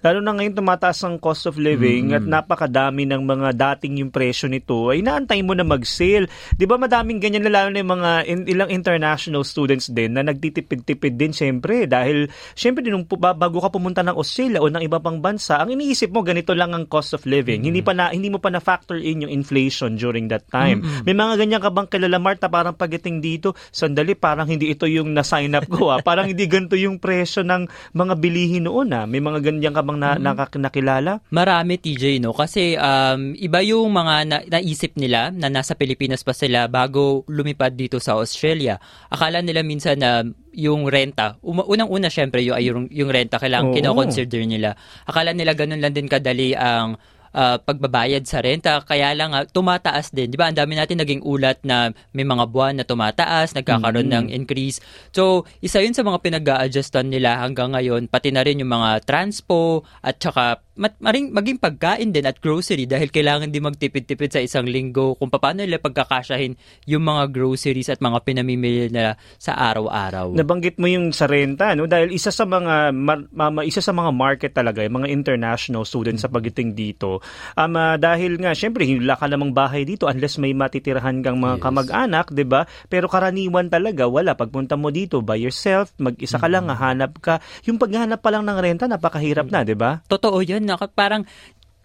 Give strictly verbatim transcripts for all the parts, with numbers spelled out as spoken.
Lalo na ngayon tumataas ang cost of living mm. at napakadami ng mga dating yung presyo nito ay naantay mo na mag-sale. Di ba madaming ganyan na lalo na yung mga in, ilang international students din na nagtitipid-tipid din syempre dahil syempre din nung bago ka pumunta ng Australia o ng iba pang bansa, ang iniisip mo ganito lang ang cost of living. Mm. Hindi pa na, hindi mo pa na-factor in yung inflation during that time. Mm-hmm. May mga ganyan ka bang kilala, Marta, parang pagdating dito, sandali parang hindi ito yung na-sign up ko ah. Parang hindi ganito yung presyo ng mga bilihin noon ah. May mga ganyan ka bang na, mm-hmm. nakakilala? Marami, T J, no? Kasi um, iba yung mga na- naisip nila na nasa Pilipinas pa sila bago lumipad dito sa Australia. Akala nila minsan na um, yung renta. Um, unang-una, syempre, yung, yung, yung renta kailangan kinoconsider nila. Akala nila ganun lang din kadali ang Uh, pagbabayad sa renta, kaya lang uh, tumataas din, di ba? Ang dami natin naging ulat na may mga buwan na tumataas, nagkakaroon mm-hmm. ng increase. So, isa yun sa mga pinag-a-adjustan nila hanggang ngayon, pati na rin yung mga transpo at saka mat- maring, maging pagkain din at grocery dahil kailangan din magtipid-tipid sa isang linggo kung paano nila pagkakasyahin yung mga groceries at mga pinamimili nila sa araw-araw. Nabanggit mo yung sa renta, no? Dahil isa sa mga ma- ma- isa sa mga market talaga, yung mga international students mm-hmm. sa pagdating dito. Um, uh, dahil nga, syempre, wala ka namang bahay dito unless may matitirahan kang mga yes. kamag-anak, ba? Diba? Pero karaniwan talaga, wala. Pagpunta mo dito by yourself, mag-isa ka lang, mm-hmm. hanap ka. Yung paghanap pa lang ng renta, napakahirap na, ba? Diba? Totoo yun. Parang,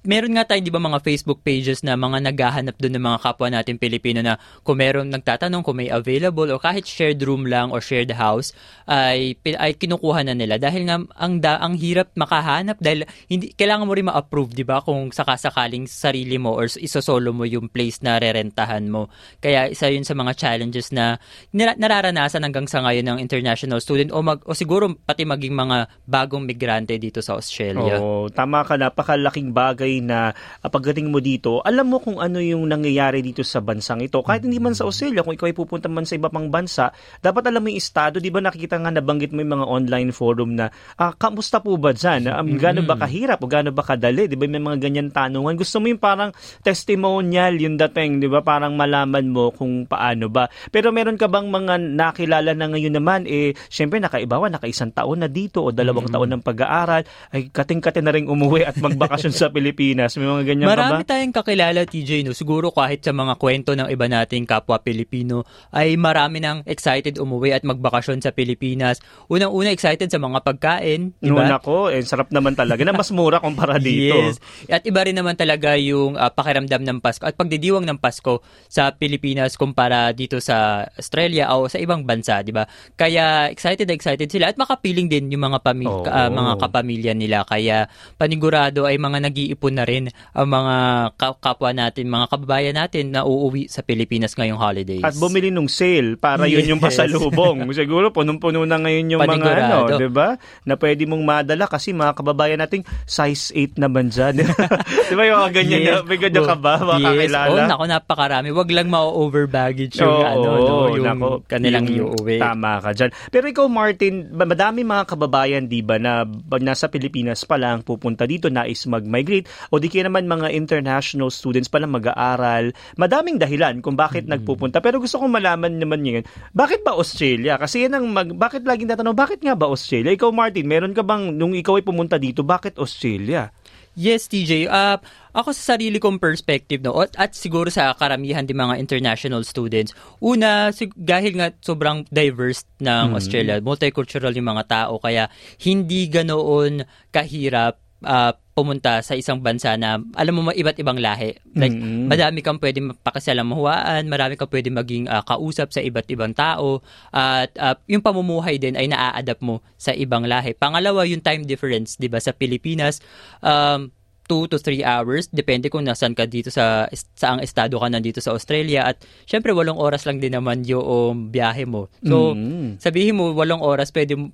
meron nga tayo, di ba, mga Facebook pages na mga naghahanap doon ng mga kapwa natin Pilipino na kung meron nagtatanong kung may available o kahit shared room lang o shared house ay, ay kinukuha na nila dahil nga ang, da, ang hirap makahanap dahil hindi, kailangan mo rin ma-approve, di ba, kung sakasakaling sarili mo or isosolo mo yung place na rerentahan mo. Kaya isa yun sa mga challenges na nararanasan hanggang sa ngayon ng international student o, mag, o siguro pati maging mga bagong migrante dito sa Australia. Oo, tama ka, napakalaking bagay na pagdating mo dito, alam mo kung ano yung nangyayari dito sa bansang ito. Kahit hindi man sa Australia, kung ikaw ay pupunta man sa iba pang bansa, dapat alam mo yung estado. Di ba nakikita nga, nabanggit mo yung mga online forum na, ah, kamusta po ba dyan? Um, gaano ba kahirap o gaano ba kadali? Di ba may mga ganyan tanungan? Gusto mo yung parang testimonial yung dating, di ba? Parang malaman mo kung paano ba. Pero meron ka bang mga nakilala na ngayon naman, eh, syempre nakaibawa, nakaisang taon na dito o dalawang taon ng pag-aaral, ay kating-kating na rin umuwi at magbakasyon sa Pilipinas. May mga ganyan marami pa ba? Marami tayong kakilala, T J, no? Siguro kahit sa mga kwento ng iba nating kapwa Pilipino ay marami nang excited umuwi at magbakasyon sa Pilipinas. Unang-una excited sa mga pagkain, di ba? Noon ako, eh, sarap naman talaga na mas mura kumpara dito. Yes. At iba rin naman talaga yung uh, pakiramdam ng Pasko at pagdidiwang ng Pasko sa Pilipinas kumpara dito sa Australia o sa ibang bansa, di ba? Kaya excited excited sila at makapiling din yung mga pami- oh. uh, mga kapamilya nila. Kaya panigurado ay mga nag-iipon na rin ang mga kapwa natin, mga kababayan natin na uuwi sa Pilipinas ngayong holidays. At bumili nung sale para yes. yun yung pasalubong. Siguro punong-puno na ngayon yung panigurado. Mga ano, di ba? Na pwede mong madala kasi mga kababayan natin size eight naman dyan. Di ba yung mga ganyan? Yes. May ganyan ka ba? Makakilala? Yes. Oh, nako, napakarami. Wag lang ma-overbaggage yung, oh, ano, oh, no, yung nako, kanilang yung, iuwi. Tama ka dyan. Pero ikaw, Martin, madami mga kababayan, di ba, na nasa Pilipinas pa lang pupunta dito, nais mag-migrate, o di kaya naman mga international students palang mag-aaral. Madaming dahilan kung bakit mm-hmm. nagpupunta. Pero gusto kong malaman naman yun. Bakit ba Australia? Kasi yan ang mag... Bakit laging natanong, bakit nga ba Australia? Ikaw, Martin, meron ka bang, nung ikaw ay pumunta dito, bakit Australia? Yes, T J. Uh, ako sa sarili kong perspective, no, at, at siguro sa karamihan din mga international students, una, sig- dahil nga sobrang diverse ng mm-hmm. Australia, multicultural yung mga tao, kaya hindi ganoon kahirap Uh, pumunta sa isang bansa na alam mo iba't ibang lahi. Like, mm-hmm. madami kang pwede mapakasalamuhaan, marami kang pwede maging uh, kausap sa iba't ibang tao, at uh, yung pamumuhay din ay naa-adapt mo sa ibang lahi. Pangalawa, yung time difference, di ba? Sa Pilipinas, um, two to three hours, depende kung nasaan ka dito sa saang estado ka nandito sa Australia, at syempre walong oras lang din naman yung biyahe mo. So, mm-hmm. sabihin mo walong oras, pwede mo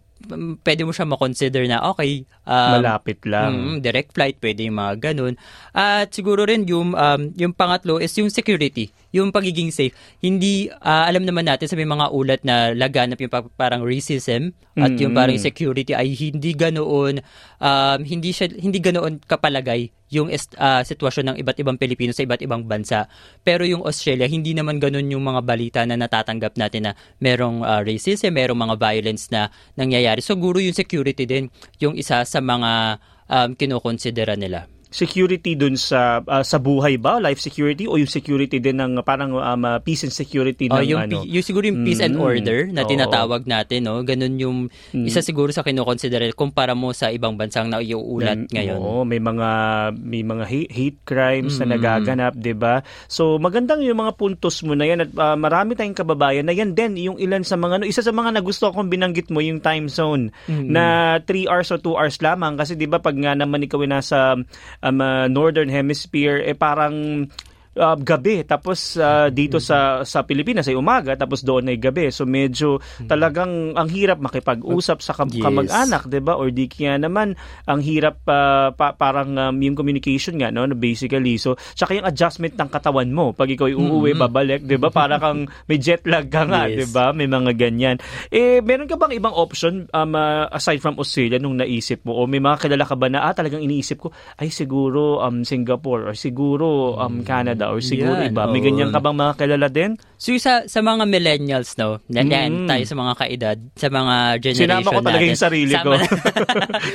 pwede mo siya ma-consider na okay, um, malapit lang, mm, direct flight, pwede yung mga ganun. At siguro rin yung um, yung pangatlo is yung security, yung pagiging safe. Hindi uh, alam naman natin sa may mga ulat na laganap yung parang racism at mm-hmm. yung parang security ay hindi ganoon um, hindi siya, hindi ganoon kapalagay yung uh, sitwasyon ng iba't ibang Pilipino sa iba't ibang bansa. Pero yung Australia, hindi naman ganun yung mga balita na natatanggap natin na merong uh, racism, merong mga violence na nangyayari. Siguro yung security din, yung isa sa mga um, kinukonsidera nila. Security dun sa uh, sa buhay ba? Life security o yung security din ng parang um, uh, peace and security ng oh, yung, ano? Yung siguro yung peace mm-hmm. and order na tinatawag oh. natin, no? Ganun yung mm-hmm. isa siguro sa kinoconsider kumpara mo sa ibang bansang nauuulat ngayon. Oo, oh, may mga may mga hate, hate crimes mm-hmm. na nagaganap, 'di ba? So magandang yung mga puntos mo na yan at uh, marami tayong kababayan na yan din yung ilan sa mga ano, isa sa mga nagusto akong binanggit mo yung time zone mm-hmm. na three hours o two hours lamang kasi 'di ba pag nga naman ikaw nasa Um, uh, Northern Hemisphere, eh parang uh, gabi. Tapos uh, dito mm-hmm. sa sa Pilipinas ay umaga, tapos doon ay gabi. So medyo mm-hmm. talagang ang hirap makipag-usap sa kam- yes. kamag-anak, diba? Or di kaya naman, ang hirap uh, pa- parang um, yung communication nga, no? Basically. So, tsaka yung adjustment ng katawan mo. Pag ikaw ay uuwi, mm-hmm. babalik, diba? Para kang may jet lag ka nga, yes. diba? May mga ganyan. Eh, meron ka bang ibang option um, uh, aside from Australia nung naisip mo? O may mga kilala ka ba na, ah, talagang iniisip ko, ay siguro um, Singapore or siguro um, mm-hmm. Canada or siguro yan, iba. May oh. ganyan ka bang mga kilala din? So sa, sa mga millennials, no? Nandiyan mm. tayo sa mga kaedad, sa mga generation natin. Sinama ko talaga natin. Yung sarili Sama ko.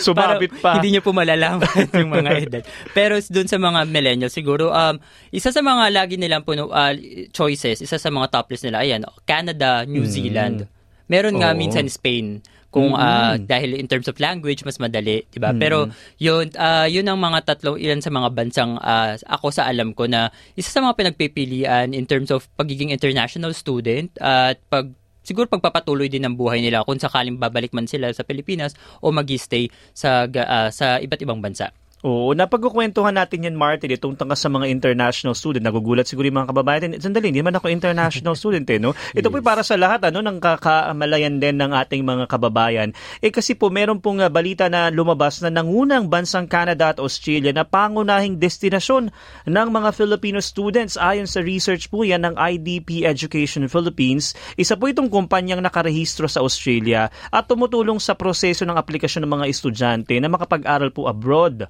Sumabit pa. Hindi nyo po malalaman yung mga edad. Pero dun sa mga millennials, siguro, um, isa sa mga lagi nilang puno, uh, choices, isa sa mga top list nila, ayan, Canada, New mm. Zealand. Meron nga oh. minsan Spain. Kung uh, mm-hmm. dahil in terms of language mas madali, 'di ba? Mm-hmm. Pero 'yun uh, 'yun ang mga tatlong ilan sa mga bansang uh, ako sa alam ko na isa sa mga pinagpipilian in terms of pagiging international student at uh, pag siguro pagpapatuloy din ng buhay nila kung sakaling babalik man sila sa Pilipinas o mag-stay sa uh, sa iba't ibang bansa. Oo, napagkukwentuhan natin yan, Martin, itong tangkas sa mga international student. Nagugulat siguro yung mga kababayan. Sandali, hindi naman ako international student eh, no? Ito yes. po para sa lahat, ano, ng kakaamalayan din ng ating mga kababayan. Eh kasi po, meron pong uh, balita na lumabas na nangunang bansang Canada at Australia na pangunahing destinasyon ng mga Filipino students. Ayon sa research po yan ng I D P Education Philippines, isa po itong kumpanyang nakarehistro sa Australia at tumutulong sa proseso ng aplikasyon ng mga estudyante na makapag-aral po abroad.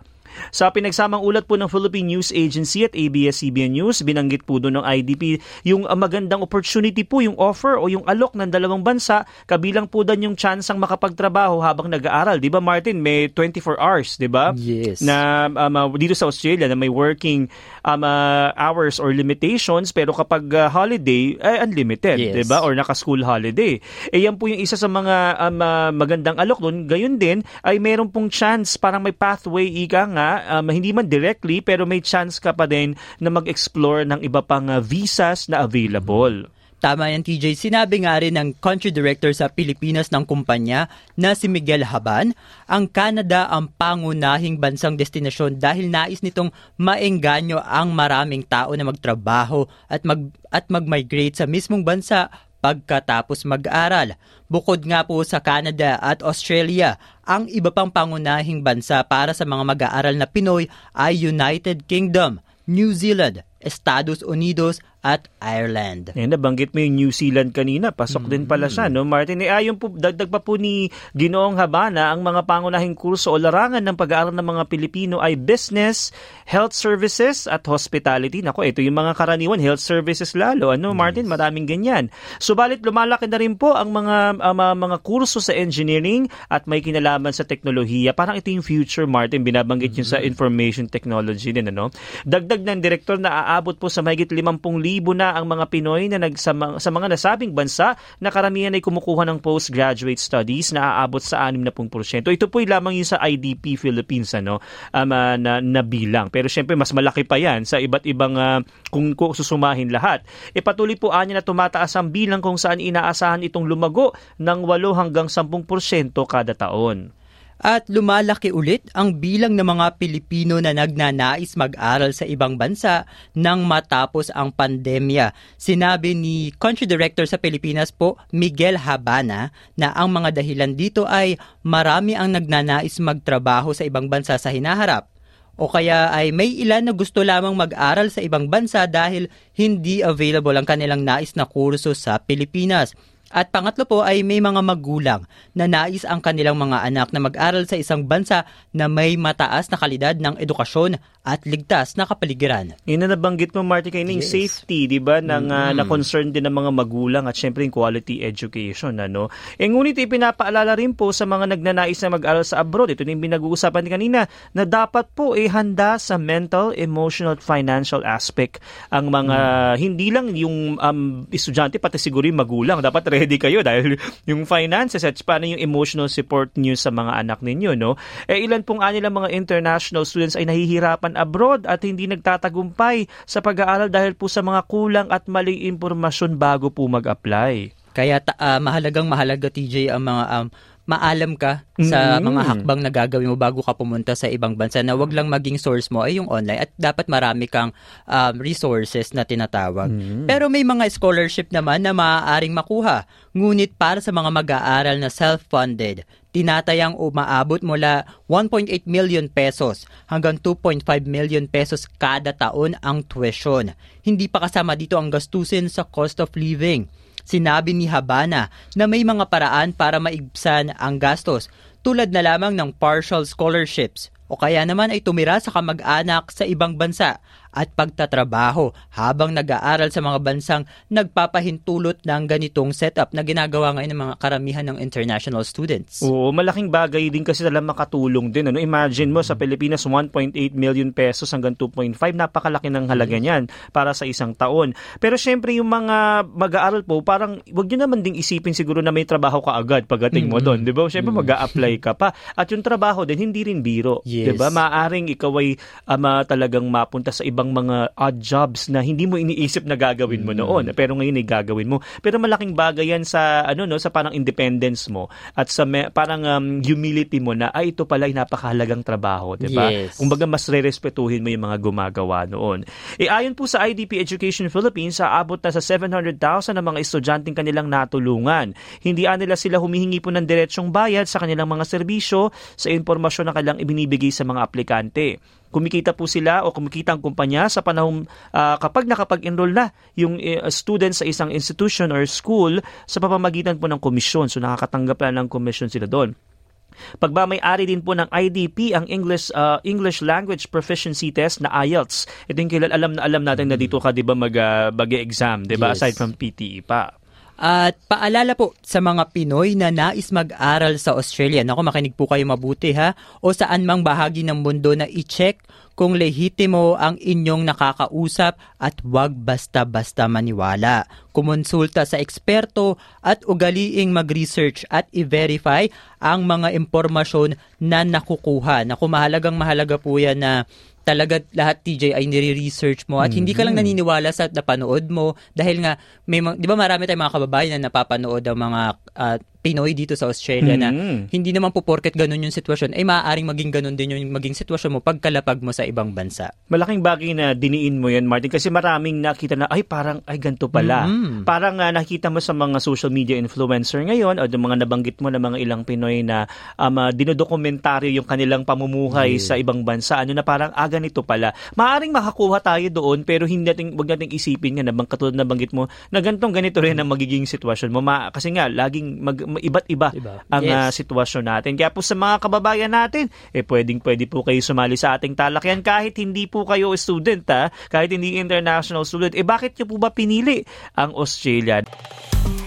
Sa pinagsamang ulat po ng Philippine News Agency at A B S C B N News, binanggit po doon ng I D P yung magandang opportunity po, yung offer o yung alok ng dalawang bansa, kabilang po doon yung chance ang makapagtrabaho habang nag-aaral. Diba, Martin, may twenty-four hours, diba? Yes. Na, um, dito sa Australia na may working um, uh, hours or limitations, pero kapag uh, holiday, eh, unlimited, yes. diba? Or naka-school holiday. Eh, yan po yung isa sa mga um, uh, magandang alok doon. Gayon din, ay meron pong chance, parang may pathway, ika nga, Um, hindi man directly pero may chance ka pa din na mag-explore ng iba pang uh, visas na available. Tama yan, T J. Sinabi nga rin ng country director sa Pilipinas ng kumpanya na si Miguel Habana, ang Canada ang pangunahing bansang destinasyon dahil nais nitong maengganyo ang maraming tao na magtrabaho at mag at mag-migrate sa mismong bansa pagkatapos mag-aral. Bukod nga po sa Canada at Australia, ang iba pang pangunahing bansa para sa mga mag-aaral na Pinoy ay United Kingdom, New Zealand, Estados Unidos, at Ireland. Ayan, nabanggit mo yung New Zealand kanina. Pasok mm-hmm. din pala siya, no, Martin? Eh, ayon po, dagdag pa po ni Ginoong Habana, ang mga pangunahing kurso o larangan ng pag-aaral ng mga Pilipino ay business, health services, at hospitality. Naku, ito yung mga karaniwan, health services lalo. Ano, yes. Martin? Maraming ganyan. Subalit, lumalaki na rin po ang mga um, mga kurso sa engineering at may kinalaman sa teknolohiya. Parang ito yung future, Martin. Binabanggit mm-hmm. yung sa information technology din, ano? Dagdag ng direktor na aabot po sa mahigit limampu't ibo na ang mga Pinoy na nag, sa, mga, sa mga nasabing bansa na karamihan ay kumukuha ng postgraduate studies na aabot sa sixty percent. Ito po lamang yung sa I D P Philippines, ano, um, uh, na, na bilang. Pero syempre mas malaki pa yan sa iba't ibang uh, kung, kung susumahin lahat. E patuloy po anya na tumataas ang bilang kung saan inaasahan itong lumago ng eight hanggang ten percent kada taon. At lumalaki ulit ang bilang ng mga Pilipino na nagnanais mag-aral sa ibang bansa nang matapos ang pandemya. Sinabi ni Country Director sa Pilipinas po, Miguel Habana, na ang mga dahilan dito ay marami ang nagnanais magtrabaho sa ibang bansa sa hinaharap. O kaya ay may ilan na gusto lamang mag-aral sa ibang bansa dahil hindi available ang kanilang nais na kurso sa Pilipinas. At pangatlo po ay may mga magulang na nais ang kanilang mga anak na mag-aral sa isang bansa na may mataas na kalidad ng edukasyon at ligtas na kapaligiran. Yun na nabanggit mo, Marty, kayo na yung yes. safety, di ba, mm-hmm. uh, na-concern din ng mga magulang at syempre yung quality education. Ano? E ngunit ipinapaalala rin po sa mga nagnanais na mag-aral sa abroad, ito na yung binag-uusapan din kanina, na dapat po eh, handa sa mental, emotional, financial aspect ang mga, mm-hmm. hindi lang yung um, estudyante, pati siguro yung magulang, dapat ready di kayo dahil yung finances at paano yung emotional support niyo sa mga anak ninyo, no? Eh, ilan pong anila mga international students ay nahihirapan abroad at hindi nagtatagumpay sa pag-aaral dahil po sa mga kulang at maling impormasyon bago po mag-apply. Kaya uh, mahalagang mahalaga, T J, ang mga um, maalam ka sa mm-hmm. mga hakbang na gagawin mo bago ka pumunta sa ibang bansa, na wag lang maging source mo ay yung online at dapat marami kang um, resources na tinatawag. Mm-hmm. Pero may mga scholarship naman na maaaring makuha. Ngunit para sa mga mag-aaral na self-funded, tinatayang umaabot mula one point eight million pesos hanggang two point five million pesos kada taon ang tuition. Hindi pa kasama dito ang gastusin sa cost of living. Sinabi ni Habana na may mga paraan para maibsan ang gastos, tulad na lamang ng partial scholarships o kaya naman ay tumira sa kamag-anak sa ibang bansa at pagtatrabaho habang nag-aaral sa mga bansang nagpapahintulot ng ganitong setup na ginagawa ngayon ng mga karamihan ng international students. Oo, malaking bagay din kasi talagang makatulong din. Ano? Imagine mo, sa Pilipinas, one point eight million pesos hanggang two point five, napakalaki ng halaga niyan para sa isang taon. Pero syempre, yung mga mag-aaral po, parang wag nyo naman ding isipin siguro na may trabaho ka agad pagdating mo doon. Diba? Syempre, mag-a-apply ka pa. At yung trabaho din, hindi rin biro. Yes. Diba? Maaring ikaw ay ama, talagang mapunta sa ibang mga odd jobs na hindi mo iniisip na gagawin mo noon, pero ngayon ay gagawin mo. Pero malaking bagay yan sa ano, no, sa parang independence mo at sa me, parang um, humility mo na ay, ah, ito pala ay napakahalagang trabaho, di ba? Yes. Kumbaga mas rerespetuhin mo yung mga gumagawa noon. E, ayon po sa I D P Education Philippines, aabot na sa seven hundred thousand ang mga estudyanteng kanilang natulungan. Hindi nila sila humihingi po ng diretsong bayad sa kanilang mga serbisyo sa impormasyon na kanilang ibinibigay sa mga aplikante. Kumikita po sila o kumikita ang kumpanya sa panahon uh, kapag nakapag-enroll na yung uh, student sa isang institution or school sa pamamagitan po ng komisyon. So nakakatanggap na ng komisyon sila doon. Pagmamay-ari din po ng I D P ang English uh, English Language Proficiency Test na I E L T S. Ito yung kilala, alam na alam natin na dito ka, di ba, mag-exam, uh, di ba? Yes. Aside from P T E pa. At paalala po sa mga Pinoy na nais mag-aral sa Australia. Naku, makinig po kayo mabuti, ha? O saan mang bahagi ng mundo, na i-check kung lehitimo ang inyong nakakausap at huwag basta-basta maniwala. Kumonsulta sa eksperto at ugaliing mag-research at i-verify ang mga impormasyon na nakukuha. Naku, mahalagang mahalaga po yan na talaga lahat, T J, ay nire-research mo at mm-hmm. hindi ka lang naniniwala sa napanood mo, dahil nga may, di ba, marami tayong mga kababayan na napapanood ang mga uh, Pinoy dito sa Australia mm-hmm. na hindi naman po porket ganun yung sitwasyon ay maaaring maging ganun din yung maging sitwasyon mo pagkalapag mo sa ibang bansa. Malaking bagay na diniin mo yan, Martin, kasi maraming nakita na ay parang ay ganito pala. Mm-hmm. Parang uh, nakita mo sa mga social media influencer ngayon o mga nabanggit mo na mga ilang Pinoy na um, uh, dinodokumentaryo yung kanilang pamumuhay mm-hmm. sa ibang bansa. Ano na parang aga nito pala. Maaring makakuha tayo doon pero hindi natin, wag natin isipin nga na bang katulad na banggit mo na ganitong ganito rin ang magiging sitwasyon mo. Ma, kasi nga laging mag, iba't iba ang yes. uh, sitwasyon natin. Kaya po sa mga kababayan natin, eh pwedeng pwede po kayo sumali sa ating talakayan kahit hindi po kayo student, ha? Kahit hindi international student. Eh bakit niyo po ba pinili ang Australia?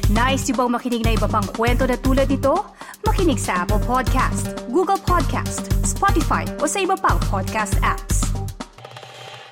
Nice yung bang makinig na iba pang kwento na tulad ito? Makinig sa Apple Podcast, Google Podcast, Spotify o sa iba pang podcast apps.